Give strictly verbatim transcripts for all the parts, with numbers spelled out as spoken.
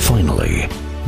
finally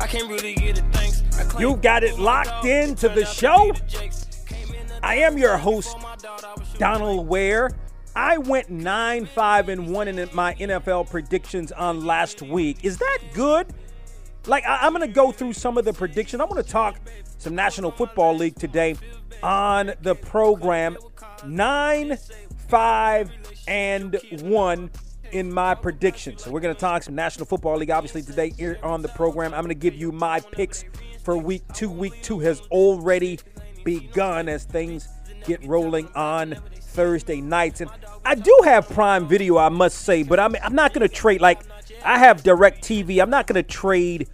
I can't really get it, thanks. You got it locked in to the show. I am your host, Donald Ware. I went nine five and one in my N F L predictions on last week. Is that good? Like, I- I'm going to go through some of the predictions. I'm going to talk some National Football League today on the program. nine five and one in my predictions. So we're going to talk some National Football League, obviously, today here on the program. I'm going to give you my picks for week two. Week two has already begun as things get rolling on Thursday nights. And I do have Prime Video, I must say, but I'm, I'm not going to trade. Like, I have DirecTV. I'm not going to trade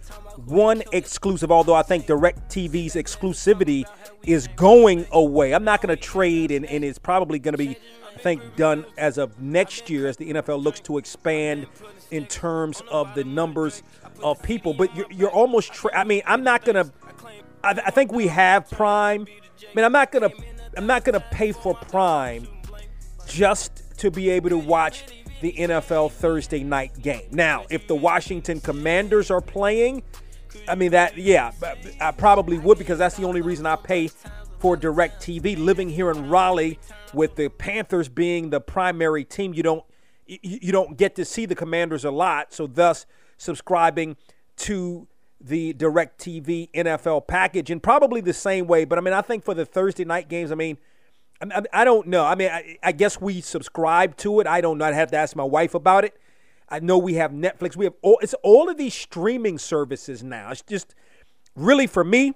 one exclusive, although I think DirecTV's exclusivity is going away. I'm not going to trade, and, and it's probably going to be, I think, done as of next year as the N F L looks to expand in terms of the numbers of people. But you're, you're almost, tra- I mean, I'm not going to, th- I think we have Prime. I mean, I'm not going to I'm not going to pay for Prime just to be able to watch the N F L Thursday night game. Now, if the Washington Commanders are playing, I mean, that, yeah, I probably would, because that's the only reason I pay for DirecTV. Living here in Raleigh, with the Panthers being the primary team, you don't, you don't get to see the Commanders a lot, so thus subscribing to the DirecTV N F L package in probably the same way. But I mean, I think for the Thursday night games, I mean, I, I don't know. I mean, I, I guess we subscribe to it. I don't know. I'd have to ask my wife about it. I know we have Netflix. We have all, it's all of these streaming services now. It's just really, for me,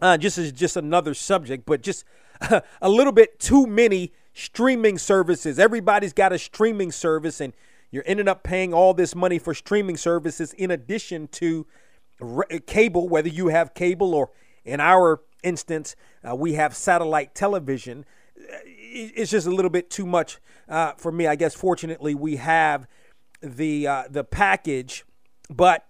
uh, just is just another subject, but just uh, a little bit too many streaming services. Everybody's got a streaming service, and you're ending up paying all this money for streaming services in addition to cable, whether you have cable or, in our instance, uh, we have satellite television. It's just a little bit too much uh, for me. I guess fortunately we have the uh, the package, but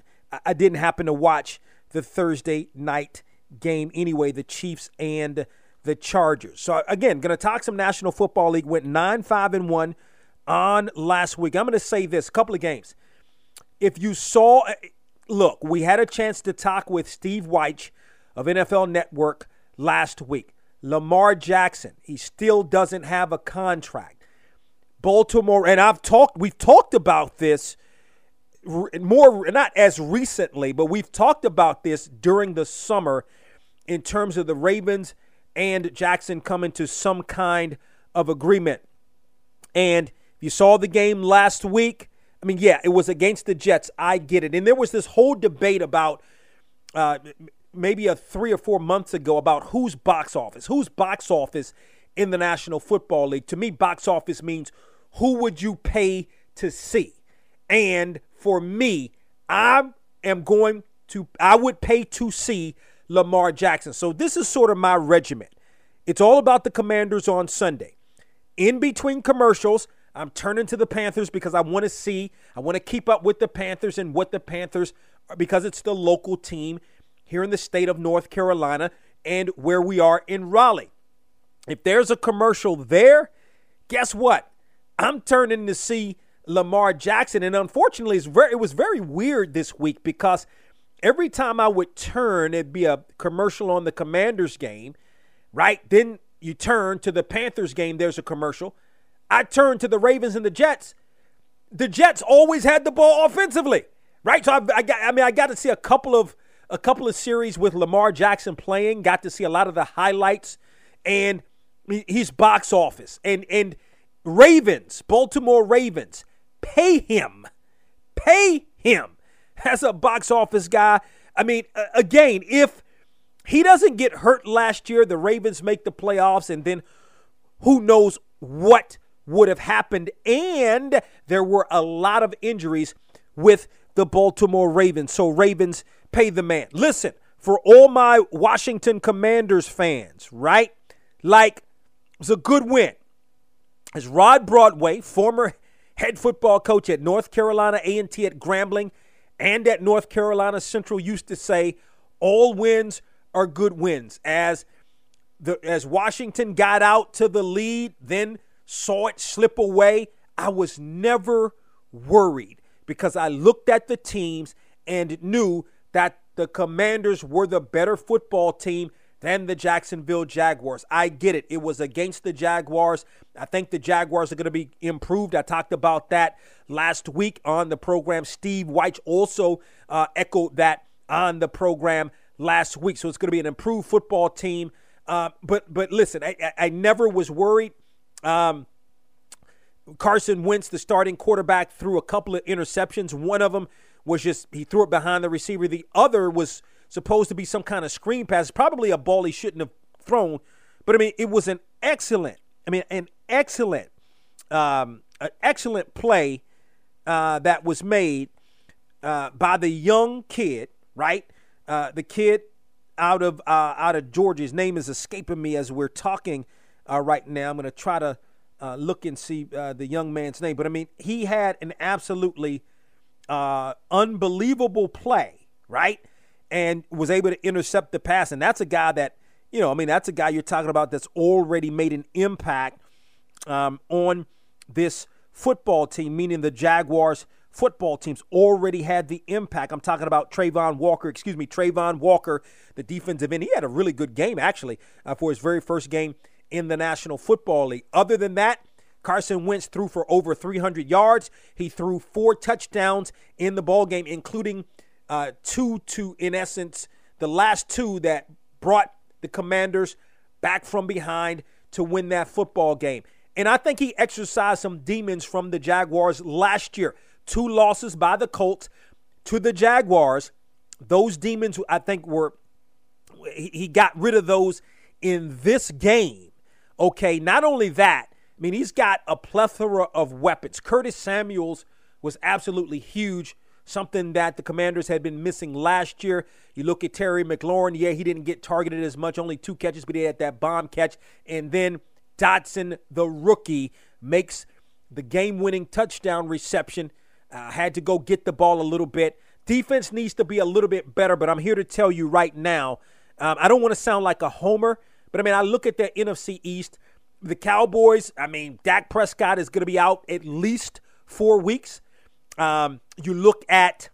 I didn't happen to watch the Thursday night game anyway, the Chiefs and the Chargers. So again, going to talk some National Football League. Went nine five and one on last week. I'm going to say this, a couple of games. If you saw... Look, we had a chance to talk with Steve Weich of N F L Network last week. Lamar Jackson, he still doesn't have a contract. Baltimore, and I've talked, we've talked about this more, not as recently, but we've talked about this during the summer in terms of the Ravens and Jackson coming to some kind of agreement. And if you saw the game last week, I mean, yeah, it was against the Jets. I get it. And there was this whole debate about uh, maybe a three or four months ago about whose box office, whose box office in the National Football League. To me, box office means who would you pay to see? And for me, I am going to, I would pay to see Lamar Jackson. So this is sort of my regiment. It's all about the Commanders on Sunday. In between commercials, I'm turning to the Panthers because I want to see, I want to keep up with the Panthers and what the Panthers are, because it's the local team here in the state of North Carolina and where we are in Raleigh. If there's a commercial there, guess what? I'm turning to see Lamar Jackson. And unfortunately, it's very, it was very weird this week, because every time I would turn, it'd be a commercial on the Commanders game, right? Then you turn to the Panthers game, there's a commercial. I turned to the Ravens and the Jets. The Jets always had the ball offensively, right? So I, I got, I mean, I got to see a couple of a couple of series with Lamar Jackson playing, got to see a lot of the highlights and his box office. And and Ravens, Baltimore Ravens, pay him. Pay him as a box office guy. I mean, again, if he doesn't get hurt last year, the Ravens make the playoffs, and then who knows what would have happened. And there were a lot of injuries with the Baltimore Ravens. So Ravens, pay the man. Listen, for all my Washington Commanders fans, right? Like, it's a good win. As Rod Broadway, former head football coach at North Carolina A and T at Grambling and at North Carolina Central, used to say, all wins are good wins. As the as Washington got out to the lead, then saw it slip away, I was never worried because I looked at the teams and knew that the Commanders were the better football team than the Jacksonville Jaguars. I get it. It was against the Jaguars. I think the Jaguars are going to be improved. I talked about that last week on the program. Steve Weich also uh, echoed that on the program last week. So it's going to be an improved football team. Uh, but but listen, I, I, I never was worried. Um, Carson Wentz, the starting quarterback, threw a couple of interceptions. One of them was just he threw it behind the receiver. The other was supposed to be some kind of screen pass, probably a ball he shouldn't have thrown. But, I mean, it was an excellent, I mean, an excellent, um, an excellent play uh, that was made uh, by the young kid, right? Uh, the kid out of uh, out of Georgia. His name is escaping me as we're talking uh, right now. I'm going to try to uh, look and see uh, the young man's name. But, I mean, he had an absolutely uh, unbelievable play, right? And was able to intercept the pass. And that's a guy that, you know, I mean, that's a guy you're talking about that's already made an impact um, on this football team, meaning the Jaguars football teams already had the impact. I'm talking about Trayvon Walker, excuse me, Trayvon Walker, the defensive end. He had a really good game, actually, uh, for his very first game in the National Football League. Other than that, Carson Wentz threw for over three hundred yards. He threw four touchdowns in the ballgame, including Uh, two to, in essence, the last two that brought the Commanders back from behind to win that football game. And I think he exorcised some demons from the Jaguars last year. Two losses by the Colts to the Jaguars. Those demons, I think, were he got rid of those in this game. Okay, not only that, I mean, he's got a plethora of weapons. Curtis Samuels was absolutely huge, something that the Commanders had been missing last year. You look at Terry McLaurin. Yeah, he didn't get targeted as much, only two catches, but he had that bomb catch. And then Dotson, the rookie, makes the game-winning touchdown reception. Uh, had to go get the ball a little bit. Defense needs to be a little bit better, but I'm here to tell you right now, um, I don't want to sound like a homer, but, I mean, I look at the N F C East. The Cowboys, I mean, Dak Prescott is going to be out at least four weeks. Um, you look at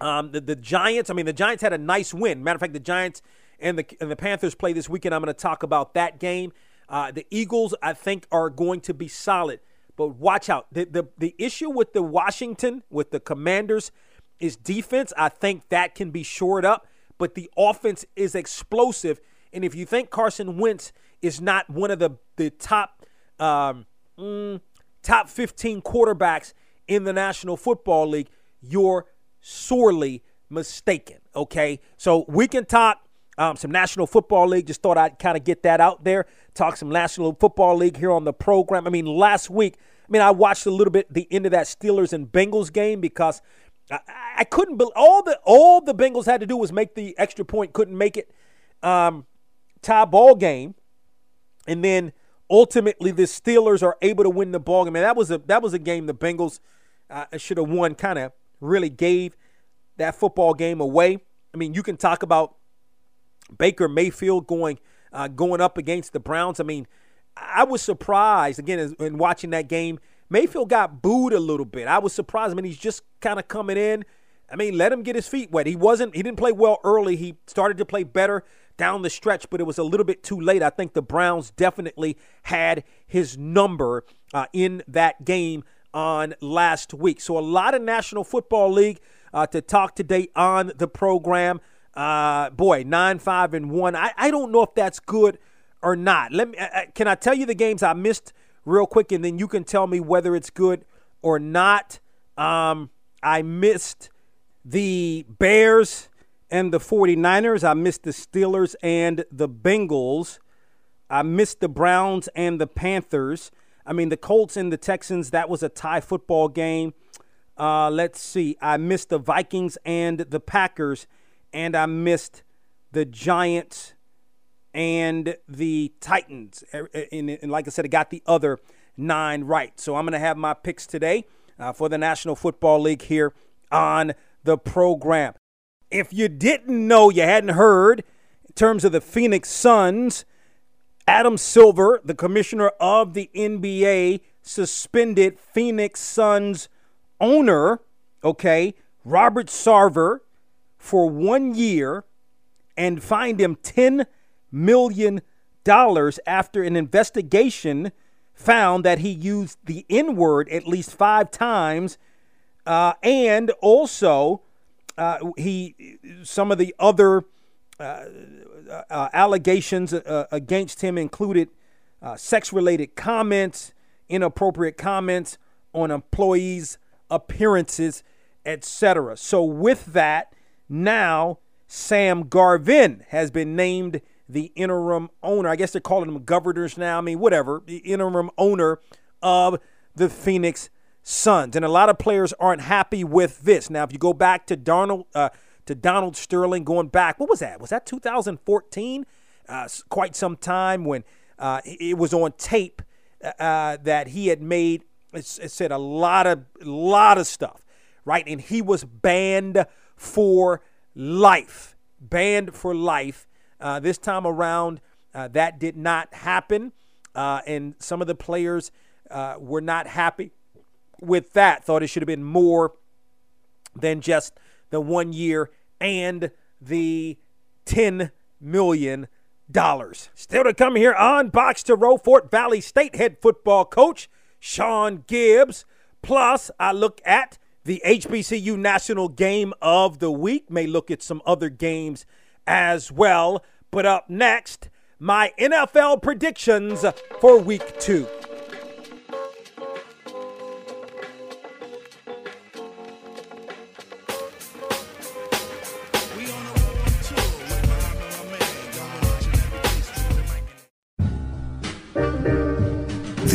um, the, the Giants. I mean, the Giants had a nice win. Matter of fact, the Giants and the and the Panthers play this weekend. I'm going to talk about that game. Uh, the Eagles, I think, are going to be solid. But watch out. The, the the issue with the Washington, with the Commanders, is defense. I think that can be shored up. But the offense is explosive. And if you think Carson Wentz is not one of the, the top, um, mm, top fifteen quarterbacks in the National Football League, you're sorely mistaken, okay? So we can talk um, some National Football League. Just thought I'd kind of get that out there, talk some National Football League here on the program. I mean, last week, I mean, I watched a little bit the end of that Steelers and Bengals game because I, I couldn't believe all the, all the Bengals had to do was make the extra point, couldn't make it, um, tie ball game, and then ultimately the Steelers are able to win the ball game. I mean, that was a, that was a game the Bengals – I uh, should have won, kind of really gave that football game away. I mean, you can talk about Baker Mayfield going uh, going up against the Browns. I mean, I was surprised, again, in watching that game. Mayfield got booed a little bit. I was surprised. I mean, he's just kind of coming in. I mean, let him get his feet wet. He wasn't. He didn't play well early. He started to play better down the stretch, but it was a little bit too late. I think the Browns definitely had his number uh, in that game on last week. So a lot of National Football League uh, to talk today on the program. Uh, boy, nine, five, and one. I, I don't know if that's good or not. Let me. I, I, can I tell you the games I missed real quick, and then you can tell me whether it's good or not? Um, I missed the Bears and the 49ers. I missed the Steelers and the Bengals. I missed the Browns and the Panthers. I mean, the Colts and the Texans, that was a tie football game. Uh, let's see. I missed the Vikings and the Packers, and I missed the Giants and the Titans. And, and like I said, I got the other nine right. So I'm going to have my picks today uh, for the National Football League here on the program. If you didn't know, you hadn't heard, in terms of the Phoenix Suns, Adam Silver, the commissioner of the N B A, suspended Phoenix Suns owner, okay, Robert Sarver, for one year and fined him ten million dollars after an investigation found that he used the N-word at least five times. Uh, and also, uh, he some of the other uh, uh, allegations uh, against him included uh, sex-related comments, inappropriate comments on employees' appearances, et cetera. So with that, now Sam Garvin has been named the interim owner. I guess they're calling them governors now. I mean, whatever. The interim owner of the Phoenix Suns, and a lot of players aren't happy with this. Now, if you go back to Donald uh, to Donald Sterling, going back, what was that? Was that two thousand fourteen? Uh, quite some time when uh, it was on tape uh, that he had made. It, it said a lot of lot of stuff, right? And he was banned for life. Banned for life. Uh, this time around, uh, that did not happen, uh, and some of the players uh, were not happy with that, thought it should have been more than just the one year and the ten million dollars. Still to come here on Box to Row, Fort Valley State head football coach Sean Gibbs. Plus, I look at the H B C U National Game of the Week. May look at some other games as well. But up next, my N F L predictions for week two.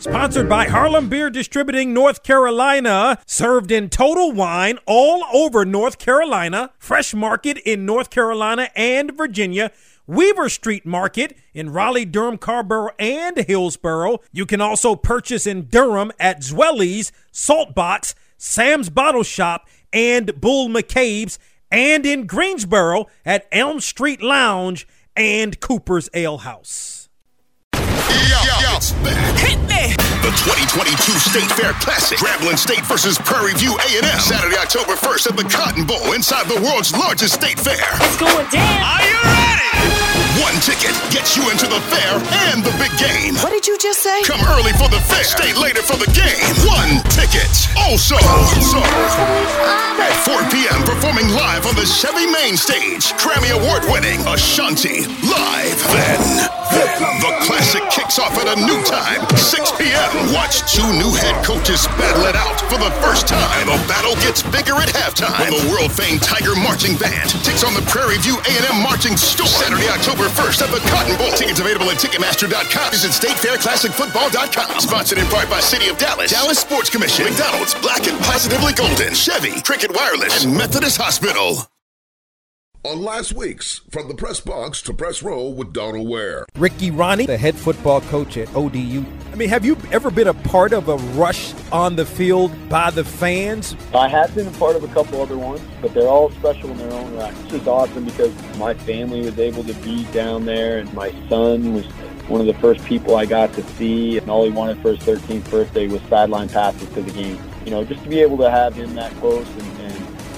Sponsored by Harlem Beer Distributing North Carolina. Served in Total Wine all over North Carolina. Fresh Market in North Carolina and Virginia. Weaver Street Market in Raleigh, Durham, Carborough, and Hillsborough. You can also purchase in Durham at Zwelly's, Saltbox, Sam's Bottle Shop, and Bull McCabe's. And in Greensboro at Elm Street Lounge and Cooper's Ale House. Yo, yo, it's back. Hit me. The twenty twenty-two State Fair Classic. Grambling State versus Prairie View A and M. Saturday, October first at the Cotton Bowl inside the world's largest state fair. It's going down. Are you ready? One ticket gets you into the fair and the big game. What did you just say? Come early for the fair. Stay later for the game. One ticket. Also, also at four p.m. performing live on the Chevy main stage, Grammy Award-winning Ashanti live. Then, the classic kicks off at a new time, six p.m. Watch two new head coaches battle it out for the first time. The battle gets bigger at halftime when the world-famed Tiger Marching Band takes on the Prairie View A and M Marching Storm. Saturday, October first at the Cotton Bowl. Tickets available at Ticketmaster dot com. Visit State Fair Classic Football dot com. Sponsored in part by City of Dallas, Dallas Sports Commission, McDonald's, Black and Positively Golden, Chevy, Cricket Wireless, and Methodist Hospital. on last week's From the Press Box to Press Row with Donald Ware. Ricky Ronnie, the head football coach at O D U. I mean, have you ever been a part of a rush on the field by the fans? I have been a part of a couple other ones, but they're all special in their own right. This is awesome because my family was able to be down there, and my son was one of the first people I got to see, and all he wanted for his thirteenth birthday was sideline passes to the game. You know, just to be able to have him that close, and, and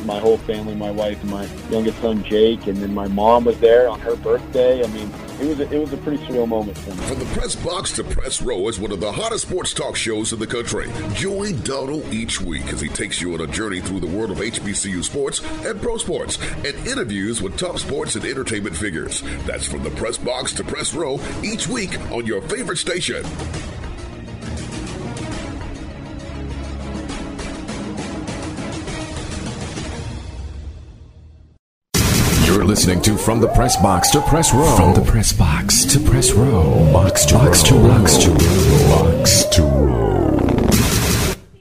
my whole family, my wife, and my youngest son, Jake, and then my mom was there on her birthday. I mean, it was a, it was a pretty surreal moment for me. From the Press Box to Press Row is one of the hottest sports talk shows in the country. Join Donald each week as he takes you on a journey through the world of H B C U sports and pro sports and interviews with top sports and entertainment figures. That's From the Press Box to Press Row each week on your favorite station. Listening to From the Press Box to Press Row. From the Press Box to Press Row. Box to Box to Box to Box to Row.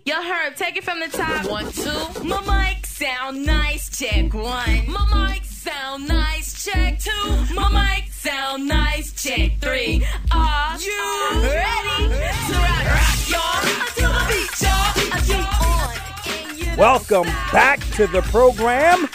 Yo, Herb, take it from the top. One, two. My mic sound nice. Check one. My mic sound nice. Check two. My mic sound nice. Check three. Are you ready to rock, rock, y'all? Until the beat, y'all. I keep on. And you Welcome back to the program.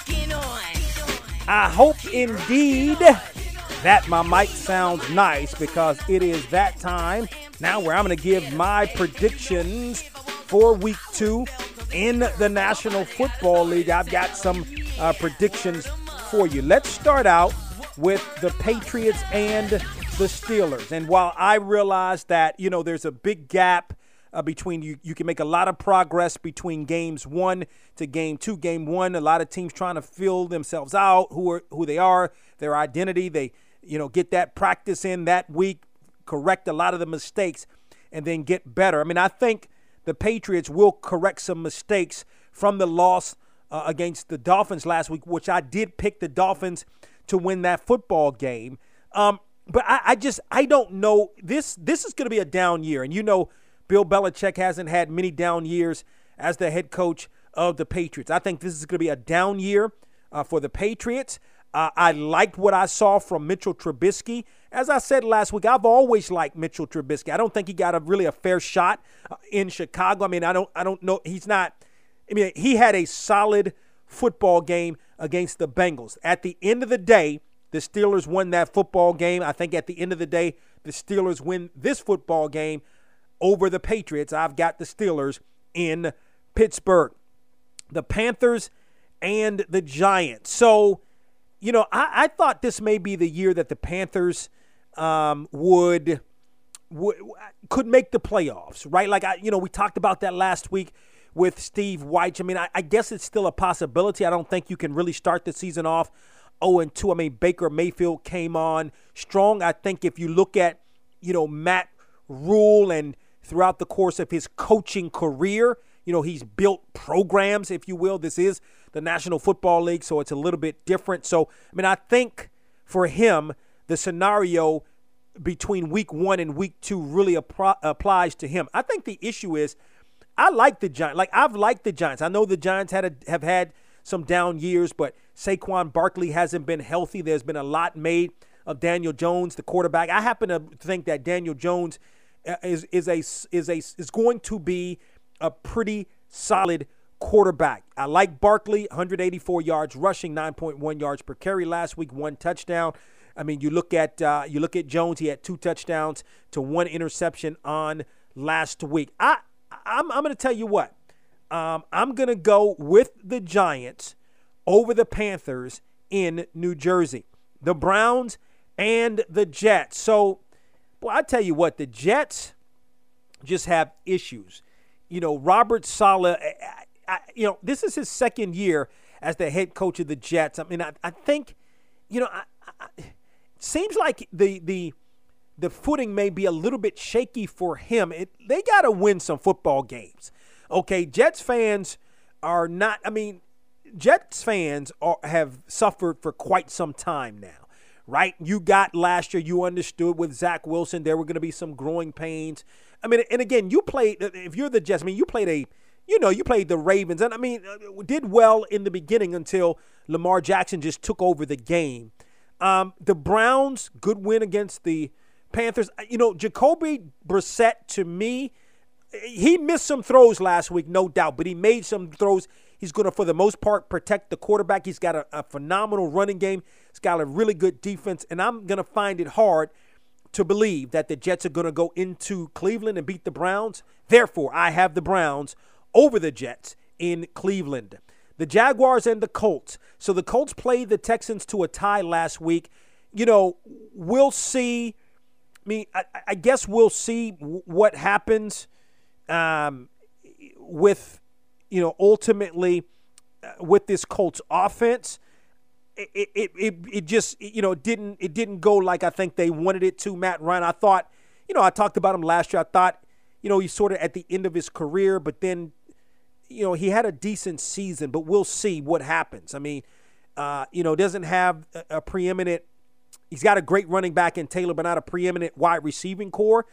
I hope indeed that my mic sounds nice, because it is that time now where I'm going to give my predictions for week two in the National Football League. I've got some uh, predictions for you. Let's start out with the Patriots and the Steelers. And while I realize that, you know, there's a big gap Uh, between you, you can make a lot of progress between games one to game two. Game one, a lot of teams trying to fill themselves out, who are who they are, their identity. They, you know, get that practice in that week, correct a lot of the mistakes, and then get better. I mean, I think the Patriots will correct some mistakes from the loss uh, against the Dolphins last week, which I did pick the Dolphins to win that football game. Um, but I, I just I don't know. This this is going to be a down year, and you know, Bill Belichick hasn't had many down years as the head coach of the Patriots. I think this is going to be a down year uh, for the Patriots. Uh, I liked what I saw from Mitchell Trubisky. As I said last week, I've always liked Mitchell Trubisky. I don't think he got a really a fair shot in Chicago. I mean, I don't, I don't know. He's not. I mean, he had a solid football game against the Bengals. At the end of the day, the Steelers won that football game. I think at the end of the day, the Steelers win this football game over the Patriots. I've got the Steelers in Pittsburgh. The Panthers and the Giants. So, you know, I, I thought this may be the year that the Panthers um, would, would could make the playoffs, right? Like, I, you know, we talked about that last week with Steve Weich. I mean, I, I guess it's still a possibility. I don't think you can really start the season off oh and two. I mean, Baker Mayfield came on strong. I think if you look at, you know, Matt Rule and throughout the course of his coaching career, you know, he's built programs, if you will. This is the National Football League, so it's a little bit different. So, I mean, I think for him, the scenario between week one and week two really ap- applies to him. I think the issue is I like the Giants. Like, I've liked the Giants. I know the Giants had a, have had some down years, but Saquon Barkley hasn't been healthy. There's been a lot made of Daniel Jones, the quarterback. I happen to think that Daniel Jones is is a is a is going to be a pretty solid quarterback. I like Barkley, one hundred eighty-four yards rushing, nine point one yards per carry last week, one touchdown. I mean, you look at uh, you look at Jones; he had two touchdowns to one interception on last week. I I'm I'm going to tell you what, um, I'm going to go with the Giants over the Panthers in New Jersey, the Browns, and the Jets. So, well, I tell you what, the Jets just have issues. You know, Robert Saleh, I, I, you know, this is his second year as the head coach of the Jets. I mean, I, I think, you know, I, I, it seems like the the the footing may be a little bit shaky for him. It, they got to win some football games. Okay, Jets fans are not, I mean, Jets fans are, have suffered for quite some time now. Right? You got last year, you understood with Zach Wilson, there were going to be some growing pains. I mean, and again, you played, if you're the Jets, I mean, you played a, you know, you played the Ravens. And, I mean, did well in the beginning until Lamar Jackson just took over the game. Um, the Browns, good win against the Panthers. You know, Jacoby Brissett, to me, he missed some throws last week, no doubt, but he made some throws. He's going to, for the most part, protect the quarterback. He's got a, a phenomenal running game. He's got a really good defense, and I'm going to find it hard to believe that the Jets are going to go into Cleveland and beat the Browns. Therefore, I have the Browns over the Jets in Cleveland. The Jaguars and the Colts. So the Colts played the Texans to a tie last week. You know, we'll see. I mean, I, I guess we'll see what happens um, with, you know, ultimately uh, with this Colts offense. It, it it it just, you know, didn't it didn't go like I think they wanted it to. Matt Ryan, I thought, you know, I talked about him last year. I thought, you know, he's sort of at the end of his career, but then, you know, he had a decent season, but we'll see what happens. I mean, uh, you know, doesn't have a, a preeminent. He's got a great running back in Taylor, but not a preeminent wide receiving core.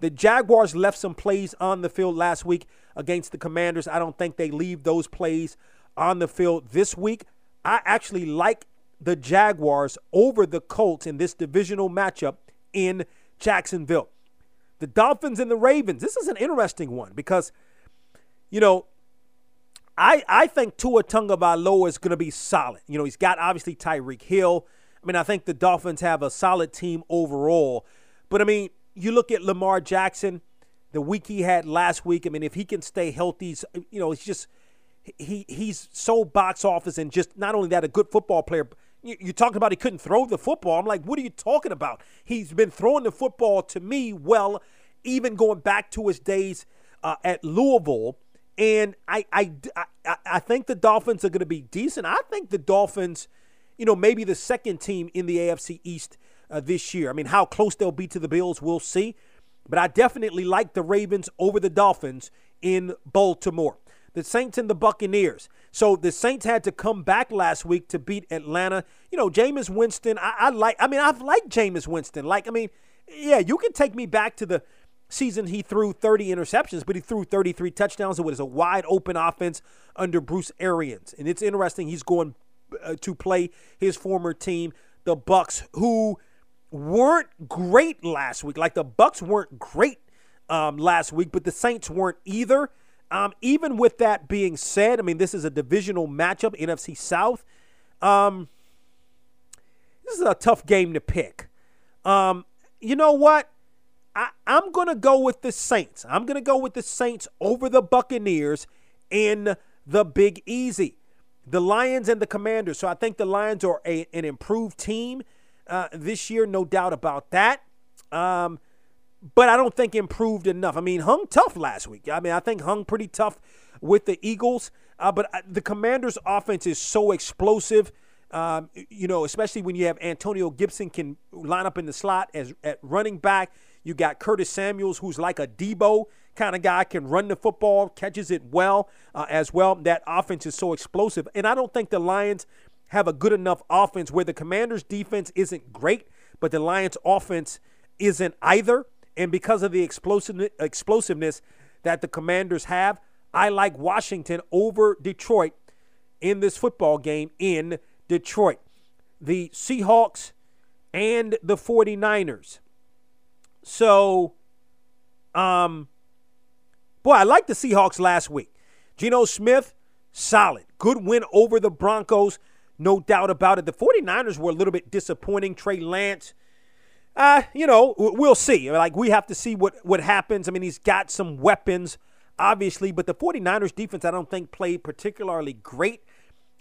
The Jaguars left some plays on the field last week against the Commanders. I don't think they leave those plays on the field this week. I actually like the Jaguars over the Colts in this divisional matchup in Jacksonville. The Dolphins and the Ravens. This is an interesting one because, you know, I I think Tua Tagovailoa is going to be solid. You know, he's got obviously Tyreek Hill. I mean, I think the Dolphins have a solid team overall. But, I mean, you look at Lamar Jackson, the week he had last week. I mean, if he can stay healthy, he's, you know, it's just he he's so box office and just not only that, a good football player. You're talking about he couldn't throw the football. I'm like, what are you talking about? He's been throwing the football to me well, even going back to his days uh, at Louisville. And I, I, I, I think the Dolphins are going to be decent. I think the Dolphins, you know, maybe the second team in the A F C East uh, this year. I mean, how close they'll be to the Bills, we'll see. But I definitely like the Ravens over the Dolphins in Baltimore. The Saints and the Buccaneers. So the Saints had to come back last week to beat Atlanta. You know, Jameis Winston, I, I like, I mean, I've liked Jameis Winston. Like, I mean, yeah, you can take me back to the season he threw thirty interceptions, but he threw thirty-three touchdowns. It was a wide open offense under Bruce Arians. And it's interesting he's going uh, to play his former team, the Bucs, who weren't great last week. Like, the Bucs weren't great um, last week, but the Saints weren't either. Um, even with that being said, I mean, this is a divisional matchup, N F C South. Um, this is a tough game to pick. Um, you know what? I, I'm going to go with the Saints. I'm going to go with the Saints over the Buccaneers in the Big Easy. The Lions and the Commanders. So I think the Lions are a, an improved team uh, this year, no doubt about that. Um But I don't think improved enough. I mean, hung tough last week. I mean, I think hung pretty tough with the Eagles. Uh, but the Commanders' offense is so explosive, um, you know, especially when you have Antonio Gibson can line up in the slot as at running back. You got Curtis Samuel, who's like a Debo kind of guy, can run the football, catches it well uh, as well. That offense is so explosive. And I don't think the Lions have a good enough offense where the Commanders' defense isn't great, but the Lions' offense isn't either. And because of the explosiveness that the Commanders have, I like Washington over Detroit in this football game in Detroit. The Seahawks and the forty-niners. So, um, boy, I like the Seahawks last week. Geno Smith, solid. Good win over the Broncos, no doubt about it. The forty-niners were a little bit disappointing. Trey Lance. Uh, you know, we'll see. Like, we have to see what, what happens. I mean, he's got some weapons, obviously, but the forty-niners defense I don't think played particularly great.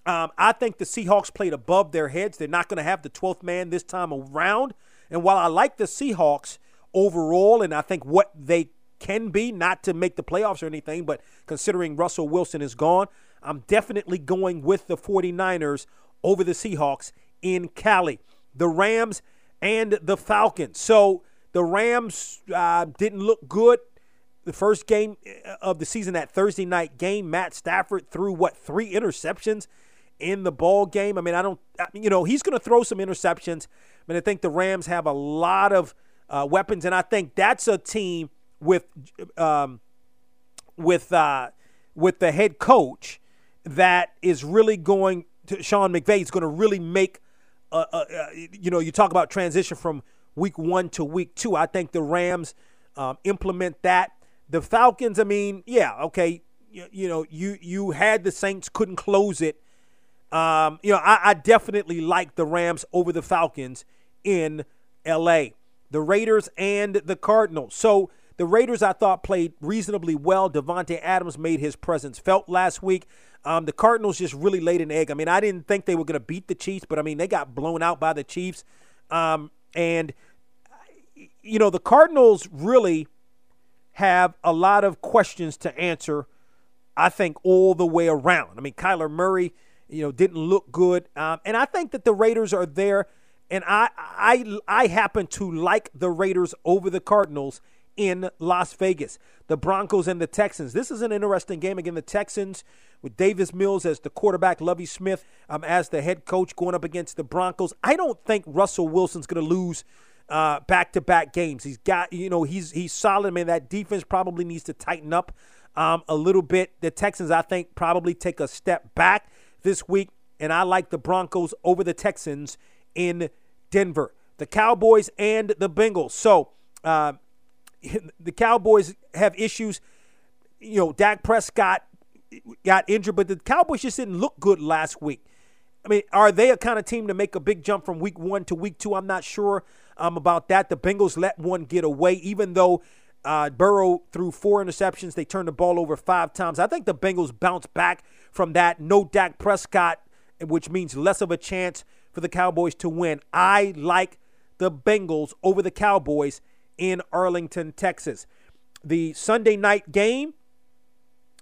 Um, I think the Seahawks played above their heads. They're not going to have the twelfth man this time around. And while I like the Seahawks overall and I think what they can be, not to make the playoffs or anything, but considering Russell Wilson is gone, I'm definitely going with the forty-niners over the Seahawks in Cali. The Rams and the Falcons. So the Rams uh, didn't look good. The first game of the season, that Thursday night game, Matt Stafford threw, what, three interceptions in the ball game? I mean, I don't, I mean, you know, he's going to throw some interceptions. I mean, I think the Rams have a lot of uh, weapons, and I think that's a team with um, with uh, with the head coach that is really going to, Sean McVay is going to really make, uh, uh, uh, you know, you talk about transition from week one to week two. I think the Rams um, implement that. The Falcons, I mean, yeah, okay, you, you know, you you had the Saints, couldn't close it. Um, you know, I, I definitely like the Rams over the Falcons in L A. The Raiders and the Cardinals. So the Raiders, I thought, played reasonably well. Devontae Adams made his presence felt last week. Um, the Cardinals just really laid an egg. I mean, I didn't think they were going to beat the Chiefs, but, I mean, they got blown out by the Chiefs. Um, and, you know, the Cardinals really have a lot of questions to answer, I think, all the way around. I mean, Kyler Murray, you know, didn't look good. Um, and I think that the Raiders are there. And I, I, I happen to like the Raiders over the Cardinals in Las Vegas. The Broncos and the Texans. This is an interesting game. Again, the Texans with Davis Mills as the quarterback, Lovie Smith um, as the head coach going up against the Broncos. I don't think Russell Wilson's going to lose uh, back-to-back games. He's got, you know, he's he's solid. Man, that defense probably needs to tighten up um, a little bit. The Texans, I think, probably take a step back this week. And I like the Broncos over the Texans in Denver. The Cowboys and the Bengals. So uh, the Cowboys have issues. You know, Dak Prescott got injured, but the Cowboys just didn't look good last week. I mean, are they a kind of team to make a big jump from week one to week two? I'm not sure um, about that. The Bengals let one get away, even though uh, Burrow threw four interceptions. They turned the ball over five times. I think the Bengals bounce back from that. No Dak Prescott, which means less of a chance for the Cowboys to win. I like the Bengals over the Cowboys in Arlington, Texas. The Sunday night game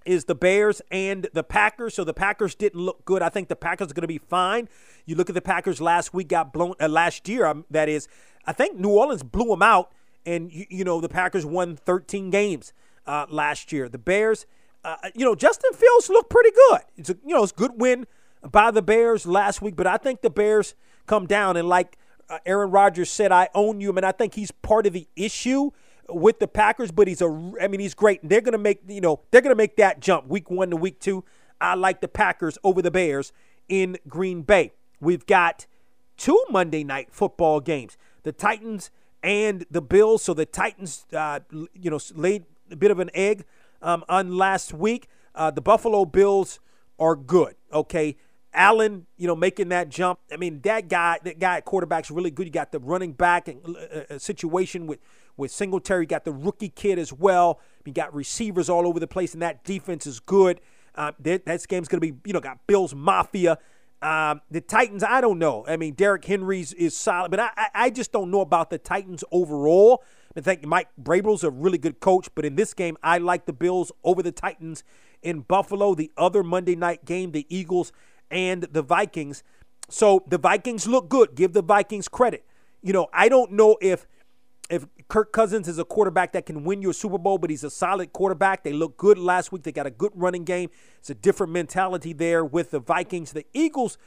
is the Bears and the Packers. So the Packers didn't look good. I think the Packers are going to be fine. You look at the Packers last week got blown uh, last year. Um, that is, I think New Orleans blew them out, and you, you know the Packers won thirteen games uh, last year. The Bears, uh, you know, Justin Fields looked pretty good. It's a, you know it's a good win by the Bears last week, but I think the Bears come down, and like uh, Aaron Rodgers said, I own you. I mean, I think he's part of the issue with the Packers, but he's a, I mean, he's great. And they're gonna make, you know, they're gonna make that jump week one to week two. I like the Packers over the Bears in Green Bay. We've got two Monday night football games: the Titans and the Bills. So the Titans, uh, you know, laid a bit of an egg um, on last week. Uh, the Buffalo Bills are good. Okay. Allen, you know, making that jump. I mean, that guy, that guy at quarterback's really good. You got the running back and uh, situation with, with Singletary. You got the rookie kid as well. You got receivers all over the place, and that defense is good. Uh, that, that game's going to be, you know, got Bills Mafia. Um, the Titans, I don't know. I mean, Derrick Henry's is solid, but I, I, I just don't know about the Titans overall. I think Mike Brable's a really good coach, but in this game, I like the Bills over the Titans in Buffalo. The other Monday night game, the Eagles and the Vikings. So the Vikings look good. Give the Vikings credit. You know, I don't know if if Kirk Cousins is a quarterback that can win you a Super Bowl, but he's a solid quarterback. They look good last week. They got a good running game. It's a different mentality there with the Vikings. The Eagles,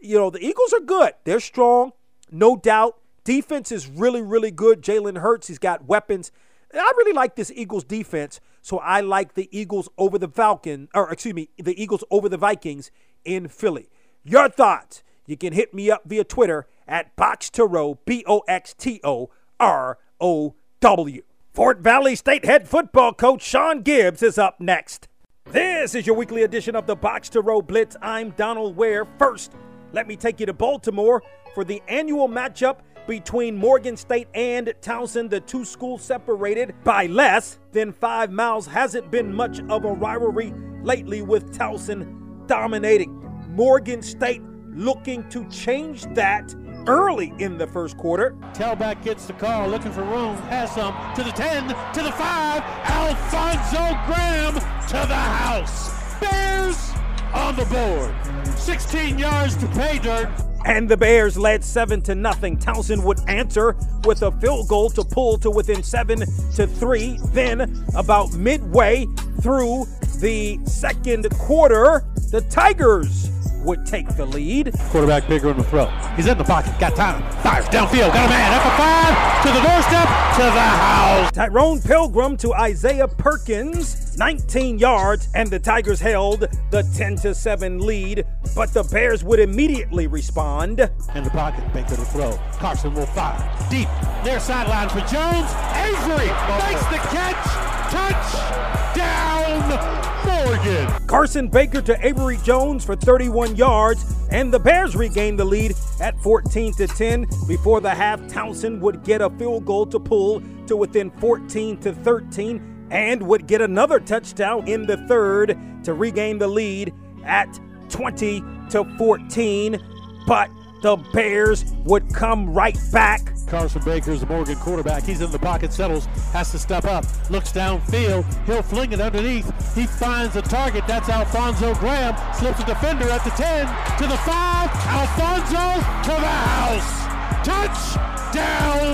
you know, the Eagles are good. They're strong, no doubt. Defense is really, really good. Jalen Hurts, he's got weapons. And I really like this Eagles defense, so I like the Eagles over the Falcons, or excuse me, the Eagles over the Vikings in Philly. Your thoughts? You can hit me up via Twitter at Boxtorow, B O X T O R O W. Fort Valley State head football coach Sean Gibbs is up next. This is your weekly edition of the Boxtorow Blitz. I'm Donald Ware. First, let me take you to Baltimore for the annual matchup between Morgan State and Towson. The two schools separated by less than five miles. Hasn't been much of a rivalry lately, with Towson dominating. Morgan State looking to change that early in the first quarter. Tailback gets the call, looking for room, has some, to the ten, to the five, Alfonso Graham to the house. Bears on the board. sixteen yards to pay dirt. And the Bears led seven to nothing. Towson would answer with a field goal to pull to within seven to three. Then, about midway through the second quarter, the Tigers would take the lead. Quarterback bigger in the throw. He's in the pocket. Got time. Fires downfield. Got a man. Up a five. To the doorstep. To the house. Tyrone Pilgrim to Isaiah Perkins. nineteen yards. And the Tigers held the ten to seven lead. But the Bears would immediately respond. In the pocket. Baker to throw. Carson will fire. Deep. Near sideline for Jones. Avery makes the catch. Touchdown. Morgan. Carson Baker to Avery Jones for thirty-one yards, and the Bears regained the lead at fourteen to ten. Before the half, Towson would get a field goal to pull to within fourteen to thirteen and would get another touchdown in the third to regain the lead at twenty to fourteen. But the Bears would come right back. Carson Baker is the Morgan quarterback. He's in the pocket, settles, has to step up, looks downfield. He'll fling it underneath. He finds the target. That's Alfonso Graham. Slips a defender at the ten, to the five. Alfonso to the house. Touchdown,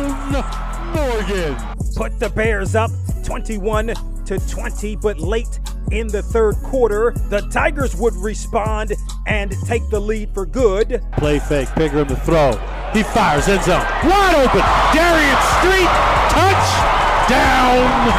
Morgan. Put the Bears up twenty-one to twenty, but late in the third quarter, the Tigers would respond and take the lead for good. Play fake, Pilgrim to throw. He fires, end zone, wide open. Darian Street, touchdown,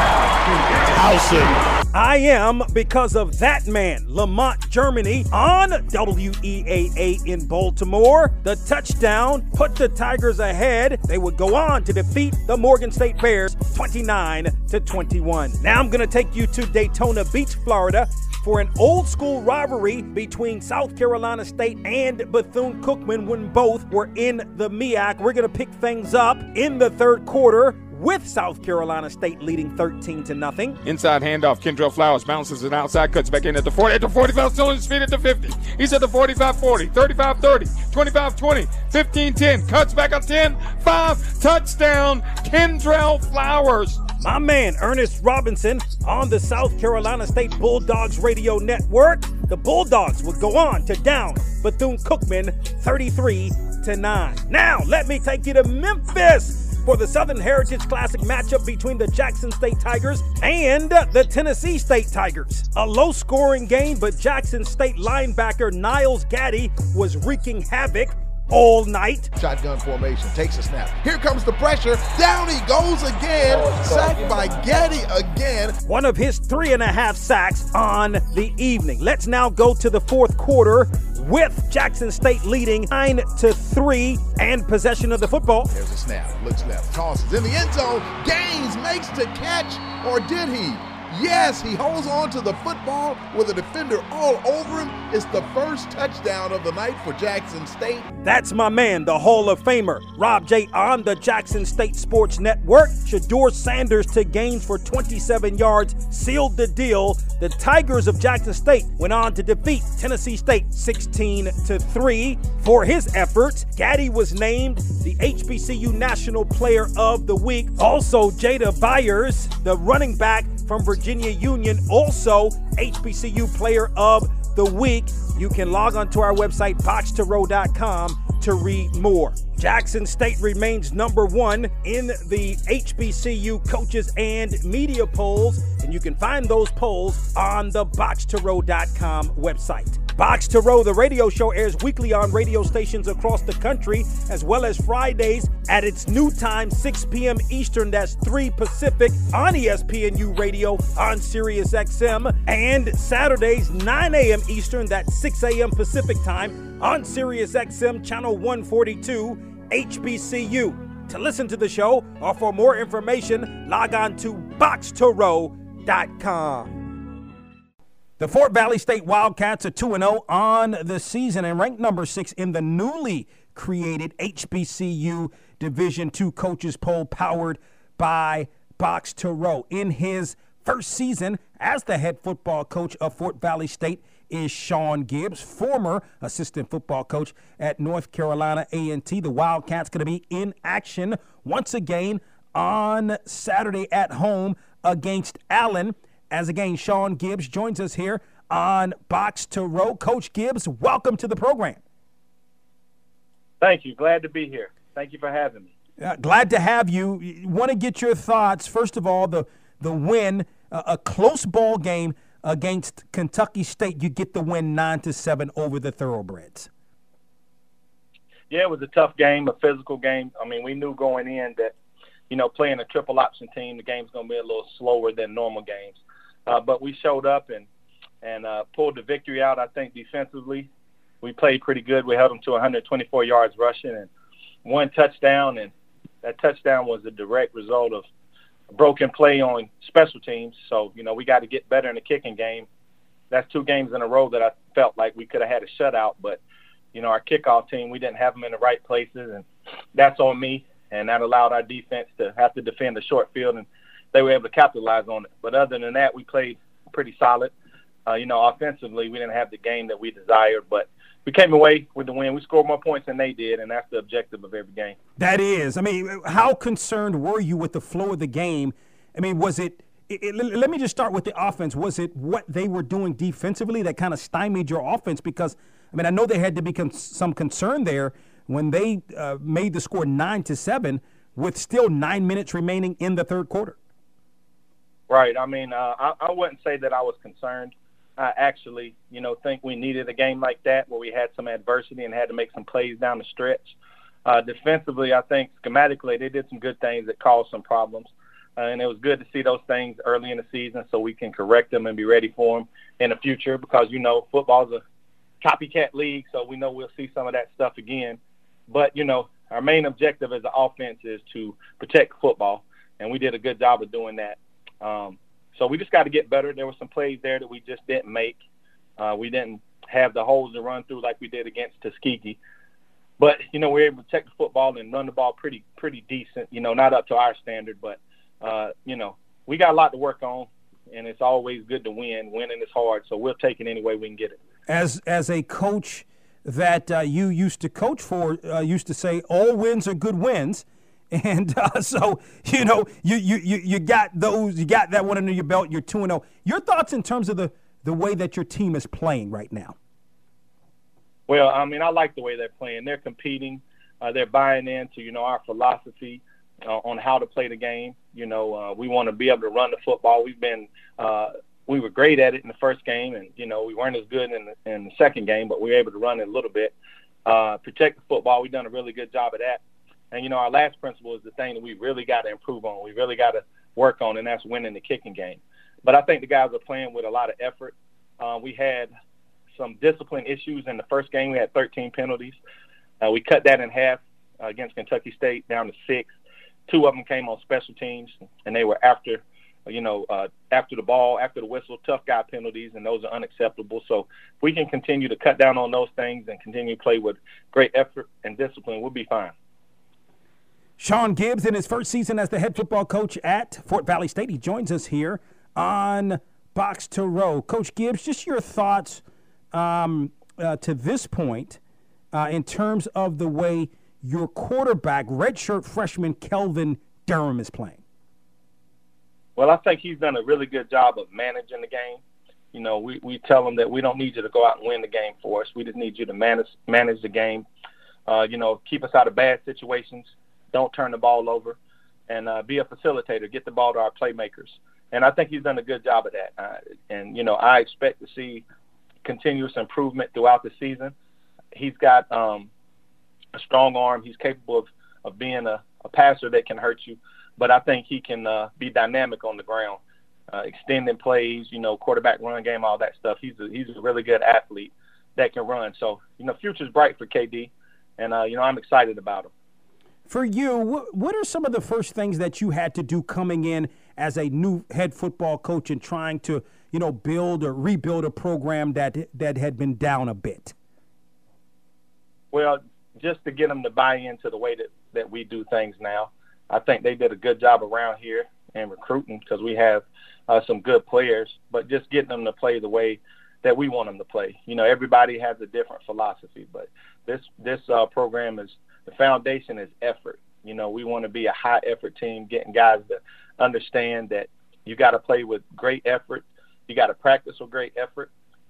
Towson. I am, because of that man, Lamont, Germany, on W E A A in Baltimore. The touchdown put the Tigers ahead. They would go on to defeat the Morgan State Bears twenty-nine to twenty-one. Now I'm going to take you to Daytona Beach, Florida, for an old school rivalry between South Carolina State and Bethune-Cookman when both were in the M E A C. We're going to pick things up in the third quarter with South Carolina State leading thirteen to nothing. Inside handoff, Kendrell Flowers bounces it outside, cuts back in at the forty, at the forty-five, still on his feet at the fifty. He's at the forty-five forty, thirty-five thirty, twenty-five twenty, fifteen ten, cuts back up ten five, touchdown, Kendrell Flowers. My man, Ernest Robinson, on the South Carolina State Bulldogs Radio Network. The Bulldogs would go on to down Bethune-Cookman thirty-three to nine. Now, let me take you to Memphis for the Southern Heritage Classic matchup between the Jackson State Tigers and the Tennessee State Tigers. A low-scoring game, but Jackson State linebacker Niles Gaddy was wreaking havoc all night. Shotgun formation, takes a snap. Here comes the pressure. Down he goes again. Oh, sacked again by Gaddy again. One of his three and a half sacks on the evening. Let's now go to the fourth quarter with Jackson State leading nine to three and possession of the football. There's a snap, looks left, tosses in the end zone, Gaines makes the catch, or did he? Yes, he holds on to the football with a defender all over him. It's the first touchdown of the night for Jackson State. That's my man, the Hall of Famer, Rob J. on the Jackson State Sports Network. Shador Sanders to Gaines for twenty-seven yards, sealed the deal. The Tigers of Jackson State went on to defeat Tennessee State sixteen to three. For his efforts, Gaddy was named the H B C U National Player of the Week. Also, Jada Byers, the running back from Virginia Union, also H B C U Player of the Week. You can log on to our website, box to row dot com, to read more. Jackson State remains number one in the H B C U coaches and media polls, and you can find those polls on the box to row dot com website. Box to Row, the radio show, airs weekly on radio stations across the country, as well as Fridays at its new time, six p m Eastern, that's three Pacific, on E S P N U Radio on Sirius X M, and Saturdays, nine a m Eastern, that's six a m Pacific time on Sirius X M, channel one forty-two, H B C U. To listen to the show or for more information, log on to box to row dot com. The Fort Valley State Wildcats are two and oh on the season and ranked number six in the newly created H B C U Division two Coaches Poll powered by Box to Row. In his first season as the head football coach of Fort Valley State is Sean Gibbs, former assistant football coach at North Carolina A and T. The Wildcats going to be in action once again on Saturday at home against Allen. As again, Sean Gibbs joins us here on Box to Row. Coach Gibbs, welcome to the program. Thank you. Glad to be here. Thank you for having me. Uh, glad to have you. Want to get your thoughts, first of all, the, the win, uh, a close ball game against Kentucky State, you get the win nine to seven over the Thoroughbreds. Yeah, it was a tough game, a physical game. I mean, we knew going in that, you know, playing a triple option team, the game's going to be a little slower than normal games. Uh, but we showed up and, and uh, pulled the victory out, I think, defensively. We played pretty good. We held them to one hundred twenty-four yards rushing and one touchdown, and that touchdown was a direct result of a broken play on special teams. So, you know, we got to get better in the kicking game. That's two games in a row that I felt like we could have had a shutout, but, you know, our kickoff team, we didn't have them in the right places, and that's on me, and that allowed our defense to have to defend the short field, and they were able to capitalize on it. But other than that, we played pretty solid. Uh, you know, offensively, we didn't have the game that we desired, but we came away with the win. We scored more points than they did, and that's the objective of every game. That is. I mean, how concerned were you with the flow of the game? I mean, was it, it, it – let me just start with the offense. Was it what they were doing defensively that kind of stymied your offense? Because, I mean, I know there had to be con- some concern there when they uh, made the score nine to seven with still nine minutes remaining in the third quarter. Right. I mean, uh, I, I wouldn't say that I was concerned. I actually, you know, think we needed a game like that where we had some adversity and had to make some plays down the stretch. Uh, defensively, I think schematically they did some good things that caused some problems, uh, and it was good to see those things early in the season so we can correct them and be ready for them in the future because, you know, football's a copycat league, so we know we'll see some of that stuff again. But, you know, our main objective as an offense is to protect football, and we did a good job of doing that. Um So we just got to get better. There were some plays there that we just didn't make. Uh, we didn't have the holes to run through like we did against Tuskegee. But, you know, we were able to take the football and run the ball pretty pretty decent, you know, not up to our standard. But, uh, you know, we got a lot to work on, and it's always good to win. Winning is hard, so we'll take it any way we can get it. As as a coach that uh, you used to coach for uh, used to say, all wins are good wins. And uh, so, you know, you, you, you, you got those, you got that one under your belt, you're two and oh. Your thoughts in terms of the, the way that your team is playing right now? Well, I mean, I like the way they're playing. They're competing. Uh, they're buying into, you know, our philosophy uh, on how to play the game. You know, uh, we want to be able to run the football. We've been uh, – we were great at it in the first game, and, you know, we weren't as good in the, in the second game, but we were able to run it a little bit. Uh, protect the football, we've done a really good job of that. And, you know, our last principle is the thing that we really got to improve on. We really got to work on, and that's winning the kicking game. But I think the guys are playing with a lot of effort. Uh, we had some discipline issues in the first game. We had thirteen penalties. Uh, we cut that in half uh, against Kentucky State down to six. Two of them came on special teams, and they were after, you know, uh, after the ball, after the whistle, tough guy penalties, and those are unacceptable. So if we can continue to cut down on those things and continue to play with great effort and discipline, we'll be fine. Sean Gibbs, in his first season as the head football coach at Fort Valley State, he joins us here on Box to Row. Coach Gibbs, just your thoughts um, uh, to this point uh, in terms of the way your quarterback, redshirt freshman Kelvin Durham, is playing. Well, I think he's done a really good job of managing the game. You know, we, we tell him that we don't need you to go out and win the game for us. We just need you to manage, manage the game, uh, you know, keep us out of bad situations. Don't turn the ball over, and uh, be a facilitator. Get the ball to our playmakers. And I think he's done a good job of that. Uh, and, you know, I expect to see continuous improvement throughout the season. He's got um, a strong arm. He's capable of, of being a, a passer that can hurt you. But I think he can uh, be dynamic on the ground, uh, extending plays, you know, quarterback run game, all that stuff. He's a, he's a really good athlete that can run. So, you know, future's bright for K D, and, uh, you know, I'm excited about him. For you, what are some of the first things that you had to do coming in as a new head football coach and trying to, you know, build or rebuild a program that that had been down a bit? Well, just to get them to buy into the way that, that we do things now. I think they did a good job around here in recruiting because we have uh, some good players, but just getting them to play the way that we want them to play. You know, everybody has a different philosophy, but this, this uh, program is – the foundation is effort. You know, we want to be a high-effort team, getting guys to understand that you got to play with great effort, you got to practice with great effort,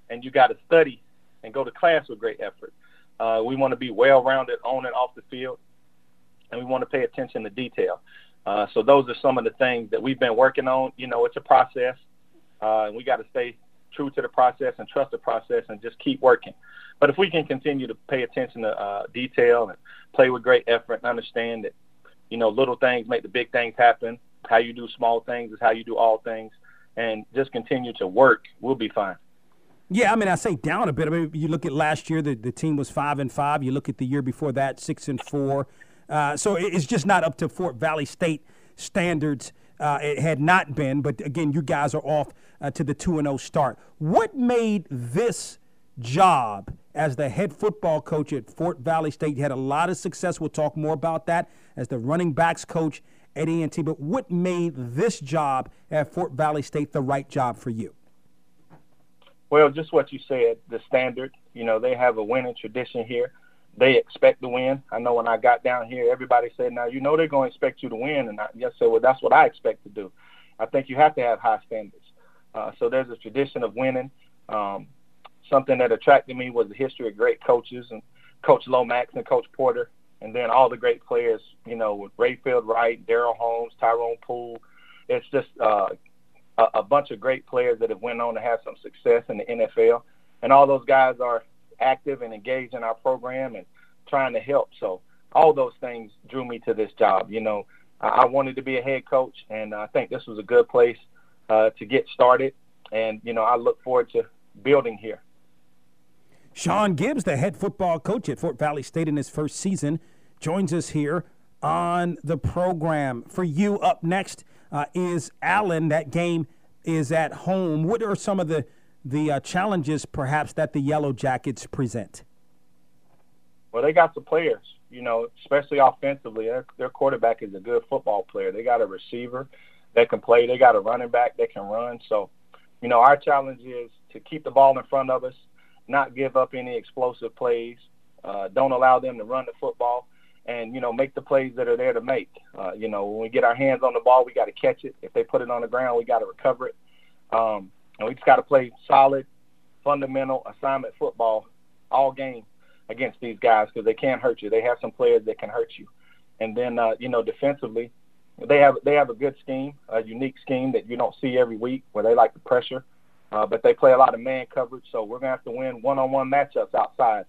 and you got to study and go to class with great effort. Uh, we want to be well-rounded on and off the field, and we want to pay attention to detail. Uh, so those are some of the things that we've been working on. You know, it's a process, uh, and we got to stay true to the process and trust the process and just keep working. But if we can continue to pay attention to uh, detail and play with great effort and understand that, you know, little things make the big things happen. How you do small things is how you do all things. And just continue to work, we'll be fine. Yeah, I mean, I say down a bit. I mean, you look at last year, the, the team was five and five. You look at the year before that, six and four. Uh, so it's just not up to Fort Valley State standards. Uh, it had not been, but again, you guys are off uh, to the two and oh start. What made this job as the head football coach at Fort Valley State? You had a lot of success. We'll talk more about that as the running backs coach at A and T. But what made this job at Fort Valley State the right job for you? Well, just what you said, the standard. You know, they have a winning tradition here. They expect to win. I know when I got down here, everybody said, now, you know, they're going to expect you to win. And I just said, well, that's what I expect to do. I think you have to have high standards. Uh, so there's a tradition of winning. Um, something that attracted me was the history of great coaches and Coach Lomax and Coach Porter. And then all the great players, you know, with Rayfield Wright, Darrell Holmes, Tyrone Poole. It's just uh, a, a bunch of great players that have went on to have some success in the N F L. And all those guys are active and engaged in our program and trying to help. So all those things drew me to this job. You know, I wanted to be a head coach, and I think this was a good place uh, to get started. And, you know, I look forward to building here. Sean Gibbs, the head football coach at Fort Valley State in his first season, joins us here on the program. For you, up next uh, is Allen. That game is at home. What are some of the the uh, challenges perhaps that the Yellow Jackets present? Well, they got the players, you know, especially offensively. Their, their quarterback is a good football player. They got a receiver that can play. They got a running back that can run. So, you know, our challenge is to keep the ball in front of us, not give up any explosive plays, uh, don't allow them to run the football, and, you know, make the plays that are there to make. Uh, you know, when we get our hands on the ball, we got to catch it. If they put it on the ground, we got to recover it. Um, And we just got to play solid, fundamental assignment football all game against these guys because they can't hurt you. They have some players that can hurt you. And then, uh, you know, defensively, they have they have a good scheme, a unique scheme that you don't see every week where they like the pressure. Uh, but they play a lot of man coverage, so we're going to have to win one-on-one matchups outside.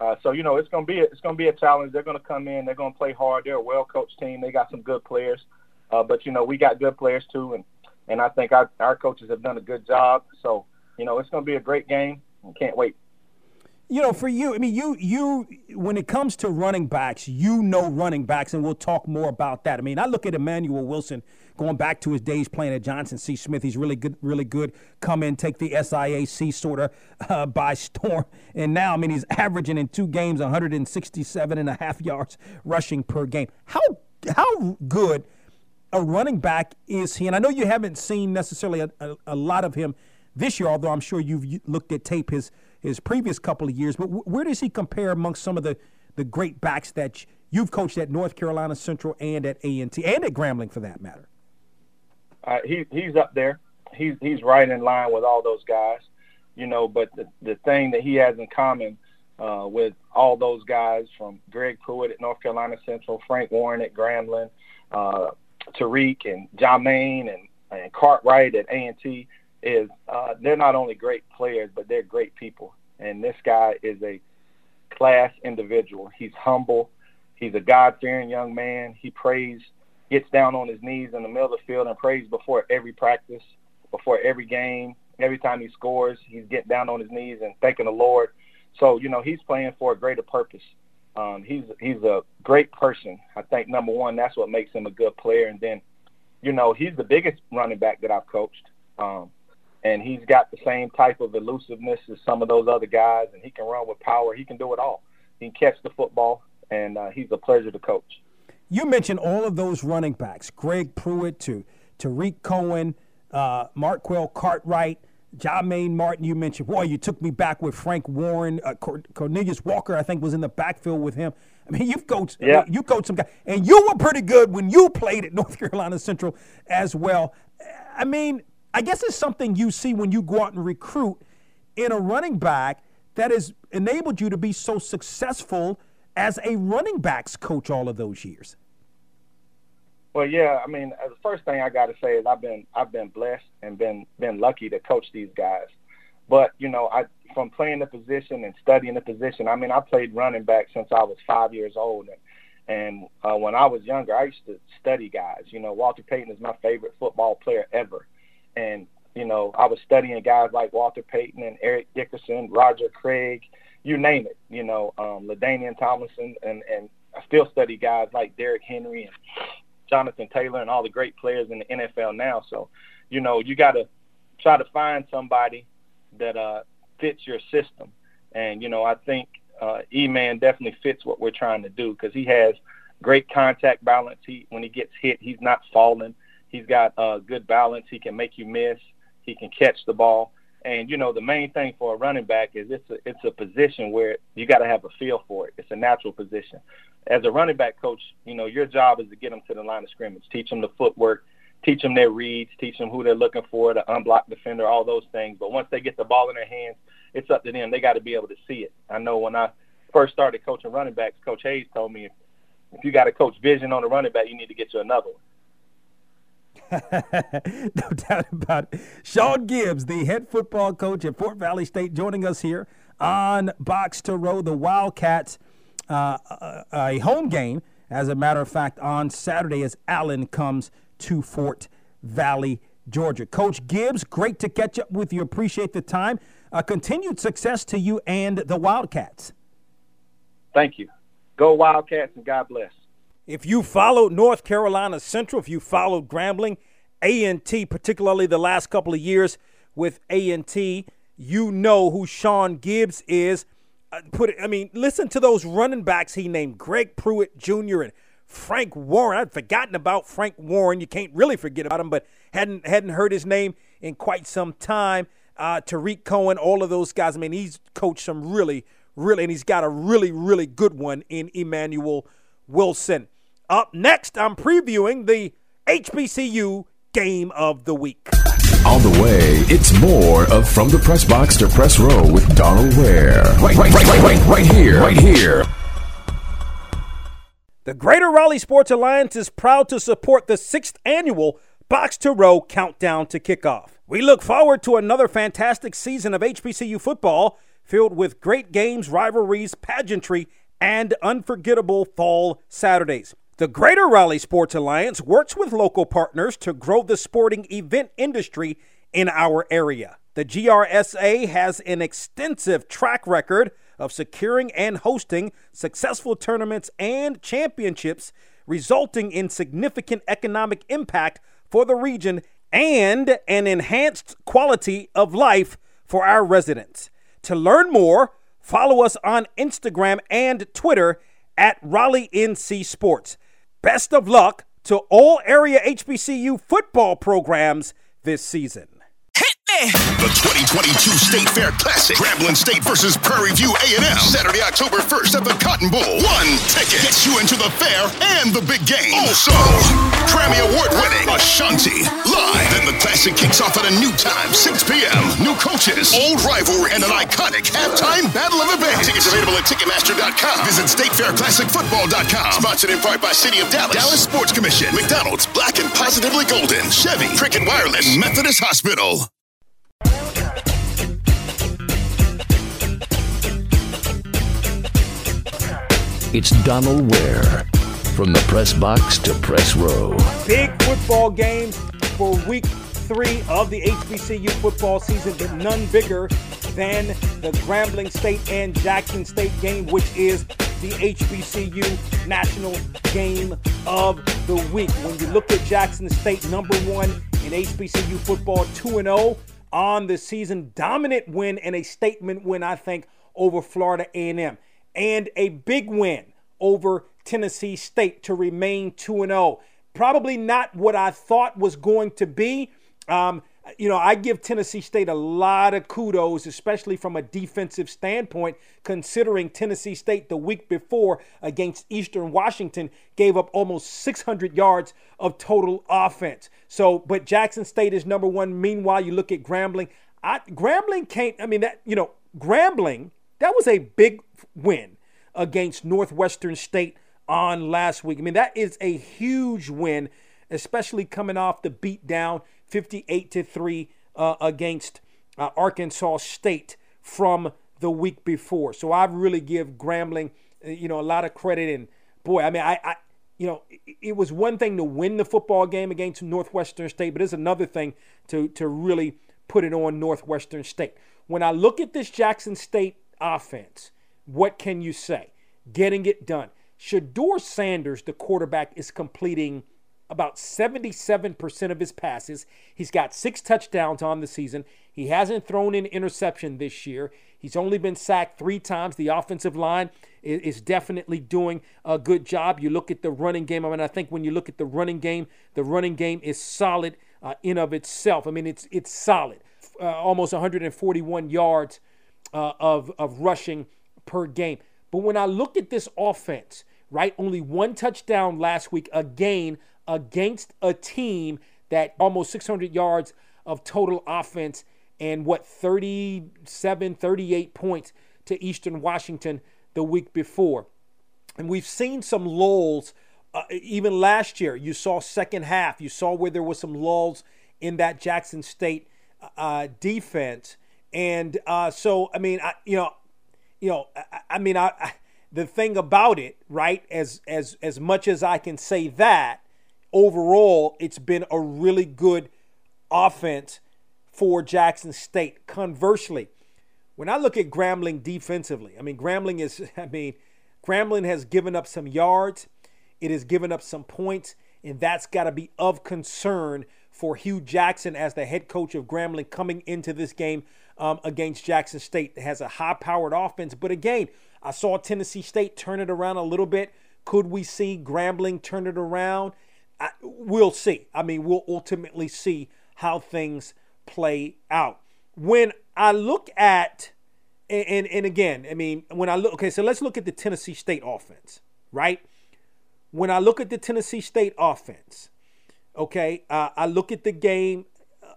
Uh, so, you know, it's going to be a, it's going to be a challenge. They're going to come in. They're going to play hard. They're a well-coached team. They got some good players. Uh, but, you know, we got good players too, and And I think our, our coaches have done a good job. So, you know, it's going to be a great game. I can't wait. You know, for you, I mean, you, you, when it comes to running backs, you know running backs, and we'll talk more about that. I mean, I look at Emmanuel Wilson going back to his days playing at Johnson C. Smith. He's really good, really good. Come in, take the S I A C sort of uh, by storm. And now, I mean, he's averaging in two games one hundred sixty-seven and a half yards rushing per game. How, how good a running back is he? And I know you haven't seen necessarily a, a, a lot of him this year, although I'm sure you've looked at tape his his previous couple of years, but w- where does he compare amongst some of the, the great backs that you've coached at North Carolina Central and at A and T and at Grambling for that matter? Uh, he, he's up there. He's, he's right in line with all those guys, you know, but the, the thing that he has in common uh, with all those guys from Greg Pruitt at North Carolina Central, Frank Warren at Grambling, uh, Tariq and Jermaine and, and Cartwright at A and T is uh, they're not only great players, but they're great people. And this guy is a class individual. He's humble. He's a God-fearing young man. He prays, gets down on his knees in the middle of the field and prays before every practice, before every game. Every time he scores, he's getting down on his knees and thanking the Lord. So, you know, he's playing for a greater purpose. Um, he's he's a great person. I think, number one, that's what makes him a good player. And then, you know, he's the biggest running back that I've coached. Um, and he's got the same type of elusiveness as some of those other guys, and he can run with power. He can do it all. He can catch the football, and uh, he's a pleasure to coach. You mentioned all of those running backs, Greg Pruitt to Tariq Cohen, uh, Marquell Cartwright, Jermaine Martin, you mentioned, boy, you took me back with Frank Warren. Uh, Cornelius Walker, I think, was in the backfield with him. I mean, you've coached, yeah. you coached some guys. And you were pretty good when you played at North Carolina Central as well. I mean, I guess it's something you see when you go out and recruit in a running back that has enabled you to be so successful as a running backs coach all of those years. Well, yeah, I mean, the first thing I got to say is I've been I've been blessed and been been lucky to coach these guys. But, you know, I from playing the position and studying the position, I mean, I played running back since I was five years old. And, and uh, when I was younger, I used to study guys. You know, Walter Payton is my favorite football player ever. And, you know, I was studying guys like Walter Payton and Eric Dickerson, Roger Craig, you name it, you know, um, LaDainian Tomlinson. And, and I still study guys like Derrick Henry and Jonathan Taylor and all the great players in the N F L now. So, you know, you got to try to find somebody that uh, fits your system. And, you know, I think uh, E-Man definitely fits what we're trying to do because he has great contact balance. He, when he gets hit, he's not falling. He's got uh, good balance. He can make you miss. He can catch the ball. And, you know, the main thing for a running back is it's a, it's a position where you got to have a feel for it. It's a natural position. As a running back coach, you know, your job is to get them to the line of scrimmage, teach them the footwork, teach them their reads, teach them who they're looking for, the unblocked defender, all those things. But once they get the ball in their hands, it's up to them. They got to be able to see it. I know when I first started coaching running backs, Coach Hayes told me, if, if you got to coach vision on a running back, you need to get you another one. No doubt about it. Sean Gibbs, the head football coach at Fort Valley State, joining us here on Box to Row. The Wildcats, uh, a, a home game, as a matter of fact, on Saturday as Allen comes to Fort Valley, Georgia. Coach Gibbs, great to catch up with you. Appreciate the time. Uh, continued success to you and the Wildcats. Thank you. Go Wildcats and God bless. If you followed North Carolina Central, if you followed Grambling, A and T, particularly the last couple of years with A and T, you know who Sean Gibbs is. Uh, put it, I mean, listen to those running backs he named, Greg Pruitt Junior and Frank Warren. I'd forgotten about Frank Warren. You can't really forget about him, but hadn't hadn't heard his name in quite some time. Uh, Tariq Cohen, all of those guys. I mean, he's coached some really, really, and he's got a really, really good one in Emmanuel Wilson. Up next, I'm previewing the H B C U Game of the Week. On the way, it's more of From the Press Box to Press Row with Donald Ware. Right, right, right, right, right, right here, right here. The Greater Raleigh Sports Alliance is proud to support the sixth annual Box to Row Countdown to Kickoff. We look forward to another fantastic season of H B C U football filled with great games, rivalries, pageantry, and unforgettable fall Saturdays. The Greater Raleigh Sports Alliance works with local partners to grow the sporting event industry in our area. The G R S A has an extensive track record of securing and hosting successful tournaments and championships, resulting in significant economic impact for the region and an enhanced quality of life for our residents. To learn more, follow us on Instagram and Twitter at Raleigh N C Sports. Best of luck to all area H B C U football programs this season. Hit me! The twenty twenty-two State Fair Classic, Grambling State versus Prairie View A and M, Saturday, October first at the Cotton Bowl. One ticket gets you into the fair and the big game. Also, Grammy Award-winning Ashanti live. Then the Classic kicks off at a new time, six p.m. New coaches, old rivalry, and an iconic halftime battle of events. Tickets available at Ticketmaster dot com. Visit State Fair Classic Football dot com. Sponsored in part by City of Dallas, Dallas Sports Commission, McDonald's, Black and Positively Golden, Chevy, Cricket Wireless, Methodist Hospital. It's Donald Ware from the Press Box to Press Row. Big football game for week three of the H B C U football season, but none bigger than the Grambling State and Jackson State game, which is the H B C U National Game of the Week. When you look at Jackson State, number one in H B C U football, two and oh on the season, dominant win and a statement win, I think, over Florida A and M. And a big win over Tennessee State to remain two and oh. Probably not what I thought was going to be. Um, you know, I give Tennessee State a lot of kudos, especially from a defensive standpoint, considering Tennessee State the week before against Eastern Washington gave up almost six hundred yards of total offense. So, but Jackson State is number one. Meanwhile, you look at Grambling. I, Grambling can't, I mean, that, you know, Grambling, that was a big win against Northwestern State on last week. I mean, that is a huge win, especially coming off the beat down fifty-eight to three uh, against uh, Arkansas State from the week before. So I really give Grambling, you know, a lot of credit. And boy, I mean, I, I you know, it, it was one thing to win the football game against Northwestern State, but it's another thing to to really put it on Northwestern State. When I look at this Jackson State offense, what can you say? Getting it done. Shedeur Sanders, the quarterback, is completing about seventy-seven percent of his passes. He's got six touchdowns on the season. He hasn't thrown an interception this year. He's only been sacked three times. The offensive line is definitely doing a good job. You look at the running game. I mean, I think when you look at the running game, the running game is solid uh, in of itself. I mean, it's it's solid. Uh, almost one hundred forty-one yards uh, of, of rushing per game. But when I look at this offense, right, only one touchdown last week, again, against a team that almost six hundred yards of total offense and, what, thirty-seven, thirty-eight points to Eastern Washington the week before. And we've seen some lulls. Uh, even last year, you saw second half. You saw where there were some lulls in that Jackson State uh, defense. And uh, so, I mean, I, you know, you know, I, I mean, I, I the thing about it, right, as as as much as I can say that, overall, it's been a really good offense for Jackson State. Conversely, when I look at Grambling defensively, I mean, Grambling is, I mean, Grambling has given up some yards. It has given up some points, and that's got to be of concern for Hugh Jackson as the head coach of Grambling coming into this game um, against Jackson State. It has a high-powered offense, but again, I saw Tennessee State turn it around a little bit. Could we see Grambling turn it around? I, we'll see. I mean, we'll ultimately see how things play out. When I look at, and, and, and again, I mean, when I look, okay, so let's look at the Tennessee State offense, right? When I look at the Tennessee State offense, okay, uh, I look at the game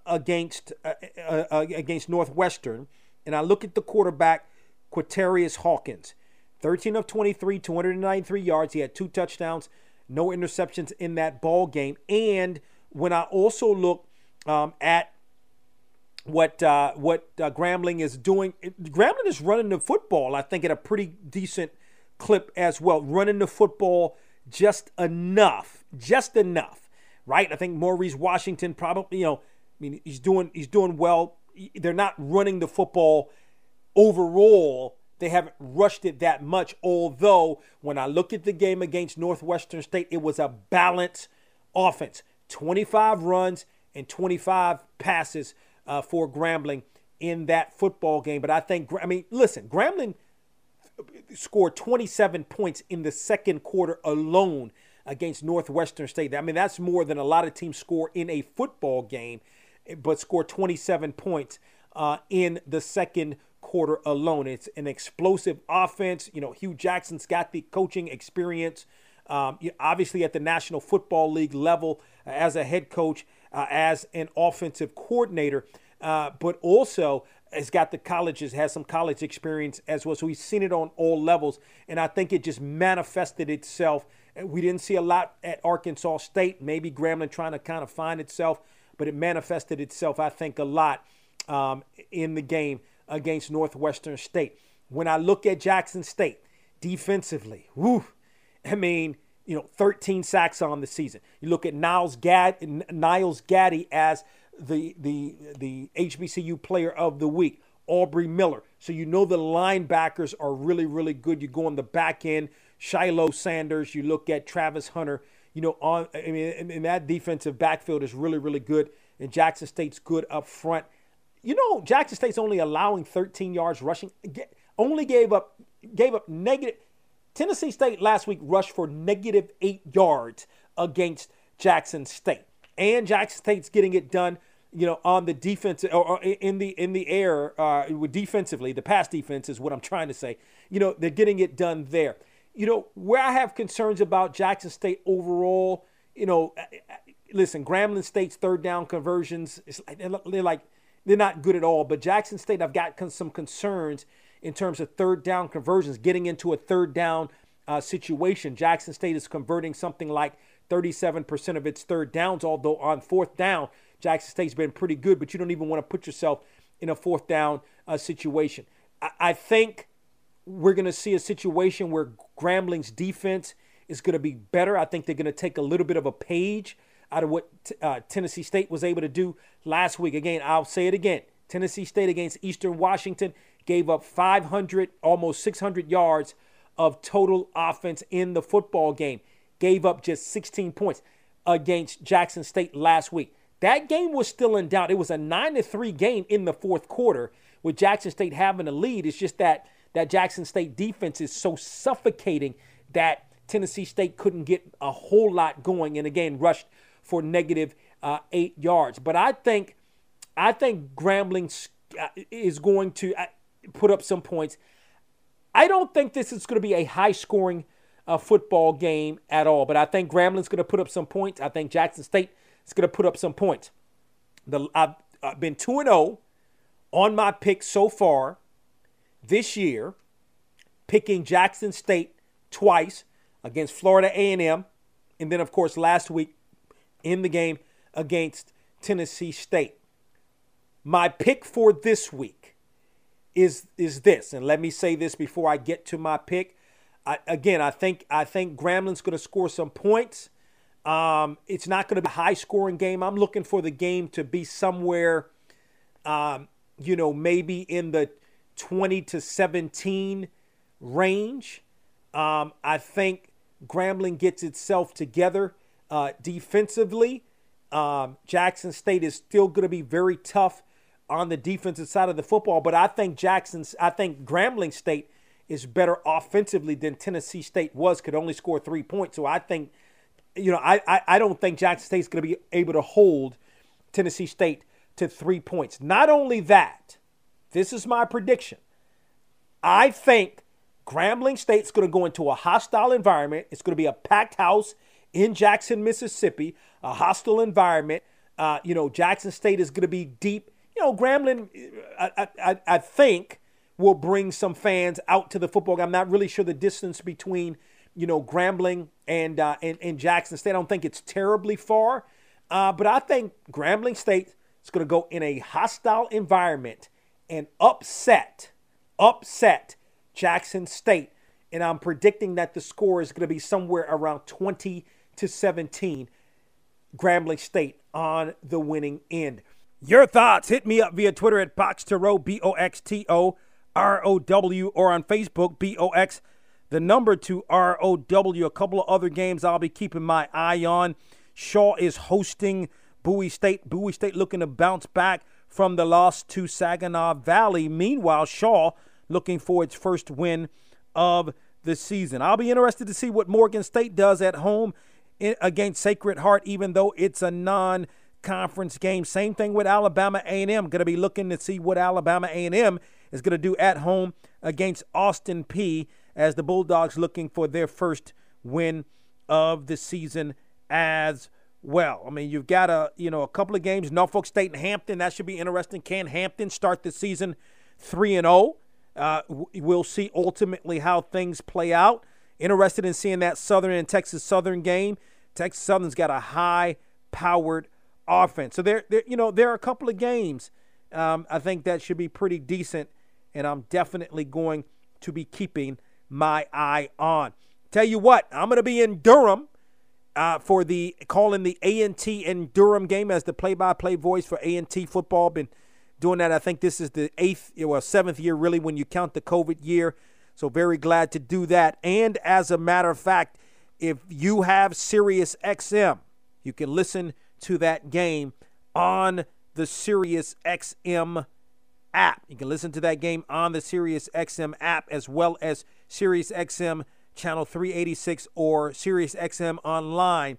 against uh, uh, against Northwestern, and I look at the quarterback, Quaterius Hawkins, thirteen of twenty-three, two hundred ninety-three yards. He had two touchdowns, no interceptions in that ball game. And when I also look um, at what uh, what uh, Grambling is doing, Grambling is running the football, I think, at a pretty decent clip as well, running the football just enough, just enough, right? I think Maurice Washington probably, you know, I mean, he's doing he's doing well. They're not running the football overall. They haven't rushed it that much, although when I look at the game against Northwestern State, it was a balanced offense, twenty-five runs and twenty-five passes uh, for Grambling in that football game. But I think, I mean, listen, Grambling scored twenty-seven points in the second quarter alone against Northwestern State. I mean, that's more than a lot of teams score in a football game, but score twenty-seven points uh, in the second quarter alone. It's an explosive offense. You know, Hugh Jackson's got the coaching experience, um, obviously at the National Football League level uh, as a head coach, uh, as an offensive coordinator, uh, but also has got the colleges, has some college experience as well. So he's seen it on all levels, and I think it just manifested itself. We didn't see a lot at Arkansas State. Maybe Grambling trying to kind of find itself, but it manifested itself, I think, a lot um, in the game against Northwestern State. When I look at Jackson State defensively, woo, I mean, you know, thirteen sacks on the season. You look at Niles Gaddy, Niles Gaddy as the the the H B C U Player of the Week, Aubrey Miller. So you know the linebackers are really, really good. You go on the back end, Shiloh Sanders. You look at Travis Hunter. You know, on I mean, and, and that defensive backfield is really, really good. And Jackson State's good up front. You know, Jackson State's only allowing thirteen yards rushing. Only gave up gave up negative. Tennessee State last week rushed for negative eight yards against Jackson State, and Jackson State's getting it done. You know, on the defense or in the in the air uh, defensively, the pass defense is what I'm trying to say. You know, they're getting it done there. You know, where I have concerns about Jackson State overall. You know, listen, Grambling State's third down conversions, it's like, they're like. They're not good at all, but Jackson State, I've got con- some concerns in terms of third down conversions, getting into a third down uh, situation. Jackson State is converting something like thirty-seven percent of its third downs, although on fourth down, Jackson State's been pretty good, but you don't even want to put yourself in a fourth down uh, situation. I, I think we're going to see a situation where Grambling's defense is going to be better. I think they're going to take a little bit of a page out of what t- uh, Tennessee State was able to do last week. Again, I'll say it again. Tennessee State against Eastern Washington gave up five hundred, almost six hundred yards of total offense in the football game. Gave up just sixteen points against Jackson State last week. That game was still in doubt. It was a nine to three game in the fourth quarter with Jackson State having a lead. It's just that that Jackson State defense is so suffocating that Tennessee State couldn't get a whole lot going, and again rushed for negative uh, eight yards. But I think I think Grambling is going to put up some points. I don't think this is going to be a high-scoring uh, football game at all, but I think Grambling's going to put up some points. I think Jackson State is going to put up some points. The, I've, I've been two and oh on my pick so far this year, picking Jackson State twice against Florida A and M, and then, of course, last week in the game against Tennessee State. My pick for this week is is this, and let me say this before I get to my pick. I, again, I think I think Grambling's going to score some points. Um, it's not going to be a high-scoring game. I'm looking for the game to be somewhere, um, you know, maybe in the twenty to seventeen range. Um, I think Grambling gets itself together uh, defensively. Um, Jackson State is still going to be very tough on the defensive side of the football, but I think Jackson's, I think Grambling State is better offensively than Tennessee State was. Could only score three points, so I think, you know, I I, I don't think Jackson State's going to be able to hold Tennessee State to three points. Not only that, this is my prediction. I think Grambling State's going to go into a hostile environment. It's going to be a packed house in Jackson, Mississippi, a hostile environment. Uh, you know, Jackson State is going to be deep. You know, Grambling, I, I, I think, will bring some fans out to the football game. I'm not really sure the distance between, you know, Grambling and uh, and, and Jackson State. I don't think it's terribly far. Uh, but I think Grambling State is going to go in a hostile environment and upset, upset, Jackson State, and I'm predicting that the score is going to be somewhere around twenty to seventeen, Grambling State on the winning end. Your thoughts, hit me up via Twitter at Boxtorow, B O X T O R O W, or on Facebook, B O X, the number two, R O W. A couple of other games I'll be keeping my eye on. Shaw is hosting Bowie State. Bowie State looking to bounce back from the loss to Saginaw Valley. Meanwhile, Shaw looking for its first win of the season. I'll be interested to see what Morgan State does at home against Sacred Heart, even though it's a non-conference game. Same thing with Alabama A and M. Going to be looking to see what Alabama A and M is going to do at home against Austin Peay as the Bulldogs looking for their first win of the season as well. I mean, you've got a, you know, a couple of games, Norfolk State and Hampton. That should be interesting. Can Hampton start the season three and oh? Uh, we'll see ultimately how things play out. Interested in seeing that Southern and Texas Southern game. Texas Southern's got a high-powered offense, so there, there, you know, there are a couple of games. Um, I think that should be pretty decent, and I'm definitely going to be keeping my eye on. Tell you what, I'm going to be in Durham uh, for the calling the A and T and Durham game as the play-by-play voice for A and T football. Been doing that, I think this is the eighth, well, seventh year, really, when you count the COVID year. So very glad to do that. And as a matter of fact, if you have Sirius X M, you can listen to that game on the Sirius X M app. You can listen to that game on the Sirius X M app as well as Sirius X M Channel three eighty-six or Sirius X M Online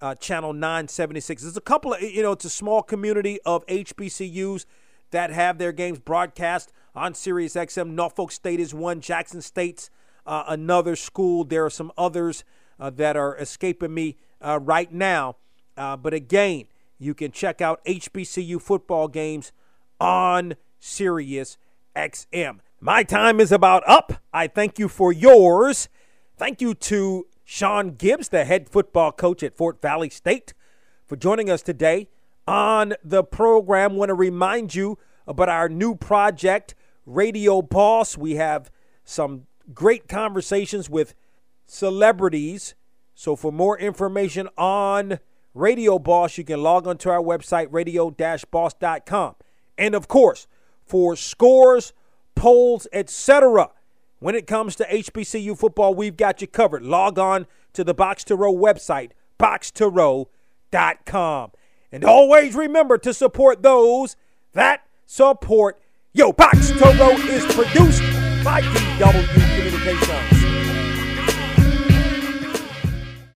Uh, channel nine seventy-six. There's a couple of, you know, it's a small community of H B C Us that have their games broadcast on Sirius X M. Norfolk State is one. Jackson State's uh, another school. There are some others uh, that are escaping me uh, right now. Uh, but again, you can check out H B C U football games on Sirius X M. My time is about up. I thank you for yours. Thank you to Sean Gibbs, the head football coach at Fort Valley State, for joining us today on the program. I want to remind you about our new project, Radio Boss. We have some great conversations with celebrities. So for more information on Radio Boss, you can log on to our website, radio dash boss dot com. And, of course, for scores, polls, et cetera, when it comes to H B C U football, we've got you covered. Log on to the Box to Row website, box to row dot com. And always remember to support those that support. Yo, Box to Row is produced by D W Communications.